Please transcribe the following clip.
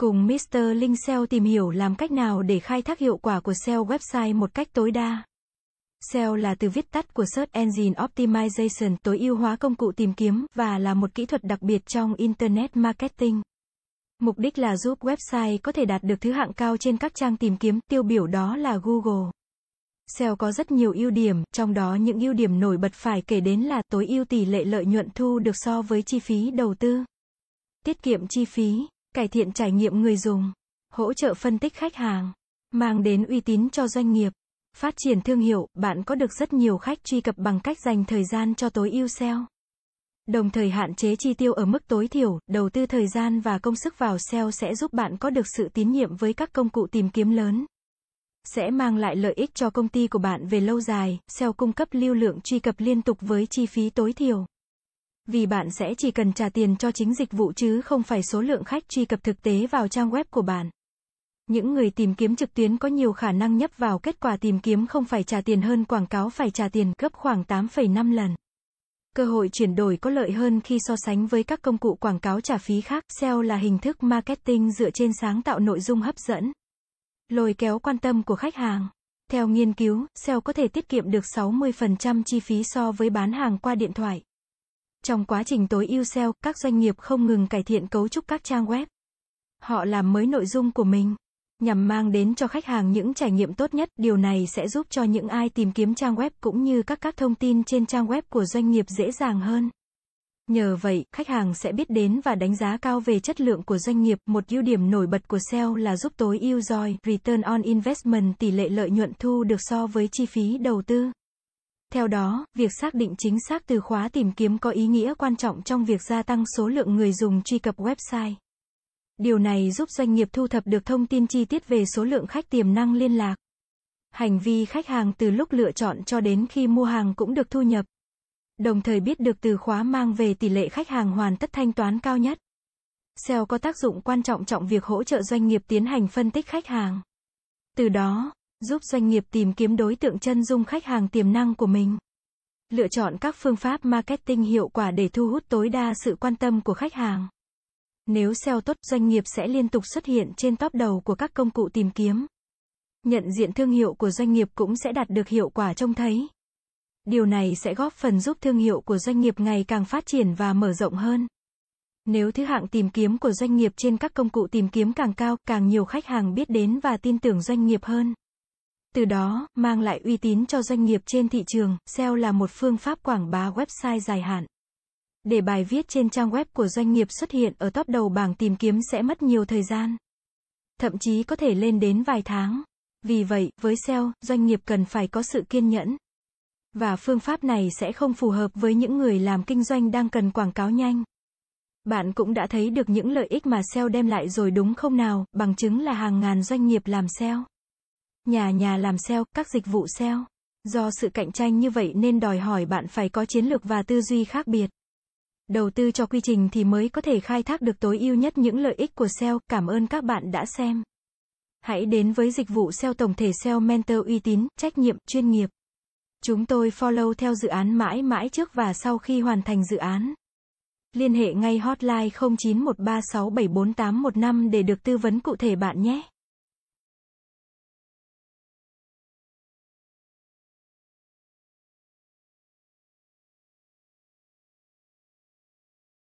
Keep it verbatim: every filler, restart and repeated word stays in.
Cùng mít tơ Linh ét e o tìm hiểu làm cách nào để khai thác hiệu quả của ét e o website một cách tối đa. ét e o là từ viết tắt của Search Engine Optimization, tối ưu hóa công cụ tìm kiếm, và là một kỹ thuật đặc biệt trong Internet Marketing. Mục đích là giúp website có thể đạt được thứ hạng cao trên các trang tìm kiếm, tiêu biểu đó là Google. ét e o có rất nhiều ưu điểm, trong đó những ưu điểm nổi bật phải kể đến là tối ưu tỷ lệ lợi nhuận thu được so với chi phí đầu tư, tiết kiệm chi phí, cải thiện trải nghiệm người dùng, hỗ trợ phân tích khách hàng, mang đến uy tín cho doanh nghiệp. Phát triển thương hiệu, bạn có được rất nhiều khách truy cập bằng cách dành thời gian cho tối ưu ét e o. Đồng thời hạn chế chi tiêu ở mức tối thiểu, đầu tư thời gian và công sức vào ét e o sẽ giúp bạn có được sự tín nhiệm với các công cụ tìm kiếm lớn. Sẽ mang lại lợi ích cho công ty của bạn về lâu dài, ét e o cung cấp lưu lượng truy cập liên tục với chi phí tối thiểu. Vì bạn sẽ chỉ cần trả tiền cho chính dịch vụ chứ không phải số lượng khách truy cập thực tế vào trang web của bạn. Những người tìm kiếm trực tuyến có nhiều khả năng nhấp vào kết quả tìm kiếm không phải trả tiền hơn quảng cáo phải trả tiền, gấp khoảng tám phẩy năm lần. Cơ hội chuyển đổi có lợi hơn khi so sánh với các công cụ quảng cáo trả phí khác. ét e o là hình thức marketing dựa trên sáng tạo nội dung hấp dẫn, lôi kéo quan tâm của khách hàng. Theo nghiên cứu, ét e o có thể tiết kiệm được sáu mươi phần trăm chi phí so với bán hàng qua điện thoại. Trong quá trình tối ưu ét e o, các doanh nghiệp không ngừng cải thiện cấu trúc các trang web. Họ làm mới nội dung của mình, nhằm mang đến cho khách hàng những trải nghiệm tốt nhất. Điều này sẽ giúp cho những ai tìm kiếm trang web cũng như các các thông tin trên trang web của doanh nghiệp dễ dàng hơn. Nhờ vậy, khách hàng sẽ biết đến và đánh giá cao về chất lượng của doanh nghiệp. Một ưu điểm nổi bật của ét e o là giúp tối ưu roi, Return on Investment, tỷ lệ lợi nhuận thu được so với chi phí đầu tư. Theo đó, việc xác định chính xác từ khóa tìm kiếm có ý nghĩa quan trọng trong việc gia tăng số lượng người dùng truy cập website. Điều này giúp doanh nghiệp thu thập được thông tin chi tiết về số lượng khách tiềm năng liên lạc. Hành vi khách hàng từ lúc lựa chọn cho đến khi mua hàng cũng được thu nhập. Đồng thời biết được từ khóa mang về tỷ lệ khách hàng hoàn tất thanh toán cao nhất. ét e o có tác dụng quan trọng trong việc hỗ trợ doanh nghiệp tiến hành phân tích khách hàng. Từ đó, giúp doanh nghiệp tìm kiếm đối tượng chân dung khách hàng tiềm năng của mình. Lựa chọn các phương pháp marketing hiệu quả để thu hút tối đa sự quan tâm của khách hàng. Nếu ét e o tốt, doanh nghiệp sẽ liên tục xuất hiện trên top đầu của các công cụ tìm kiếm. Nhận diện thương hiệu của doanh nghiệp cũng sẽ đạt được hiệu quả trông thấy. Điều này sẽ góp phần giúp thương hiệu của doanh nghiệp ngày càng phát triển và mở rộng hơn. Nếu thứ hạng tìm kiếm của doanh nghiệp trên các công cụ tìm kiếm càng cao, càng nhiều khách hàng biết đến và tin tưởng doanh nghiệp hơn. Từ đó, mang lại uy tín cho doanh nghiệp trên thị trường. ét e o là một phương pháp quảng bá website dài hạn. Để bài viết trên trang web của doanh nghiệp xuất hiện ở top đầu bảng tìm kiếm sẽ mất nhiều thời gian. Thậm chí có thể lên đến vài tháng. Vì vậy, với ét e o, doanh nghiệp cần phải có sự kiên nhẫn. Và phương pháp này sẽ không phù hợp với những người làm kinh doanh đang cần quảng cáo nhanh. Bạn cũng đã thấy được những lợi ích mà ét e o đem lại rồi đúng không nào? Bằng chứng là hàng ngàn doanh nghiệp làm ét e o. Nhà nhà làm ét e o, các dịch vụ ét e o. Do sự cạnh tranh như vậy nên đòi hỏi bạn phải có chiến lược và tư duy khác biệt. Đầu tư cho quy trình thì mới có thể khai thác được tối ưu nhất những lợi ích của ét e o. Cảm ơn các bạn đã xem. Hãy đến với dịch vụ ét e o tổng thể ét e o Mentor uy tín, trách nhiệm, chuyên nghiệp. Chúng tôi follow theo dự án mãi mãi trước và sau khi hoàn thành dự án. Liên hệ ngay hotline không chín một ba sáu bảy bốn tám một năm để được tư vấn cụ thể bạn nhé.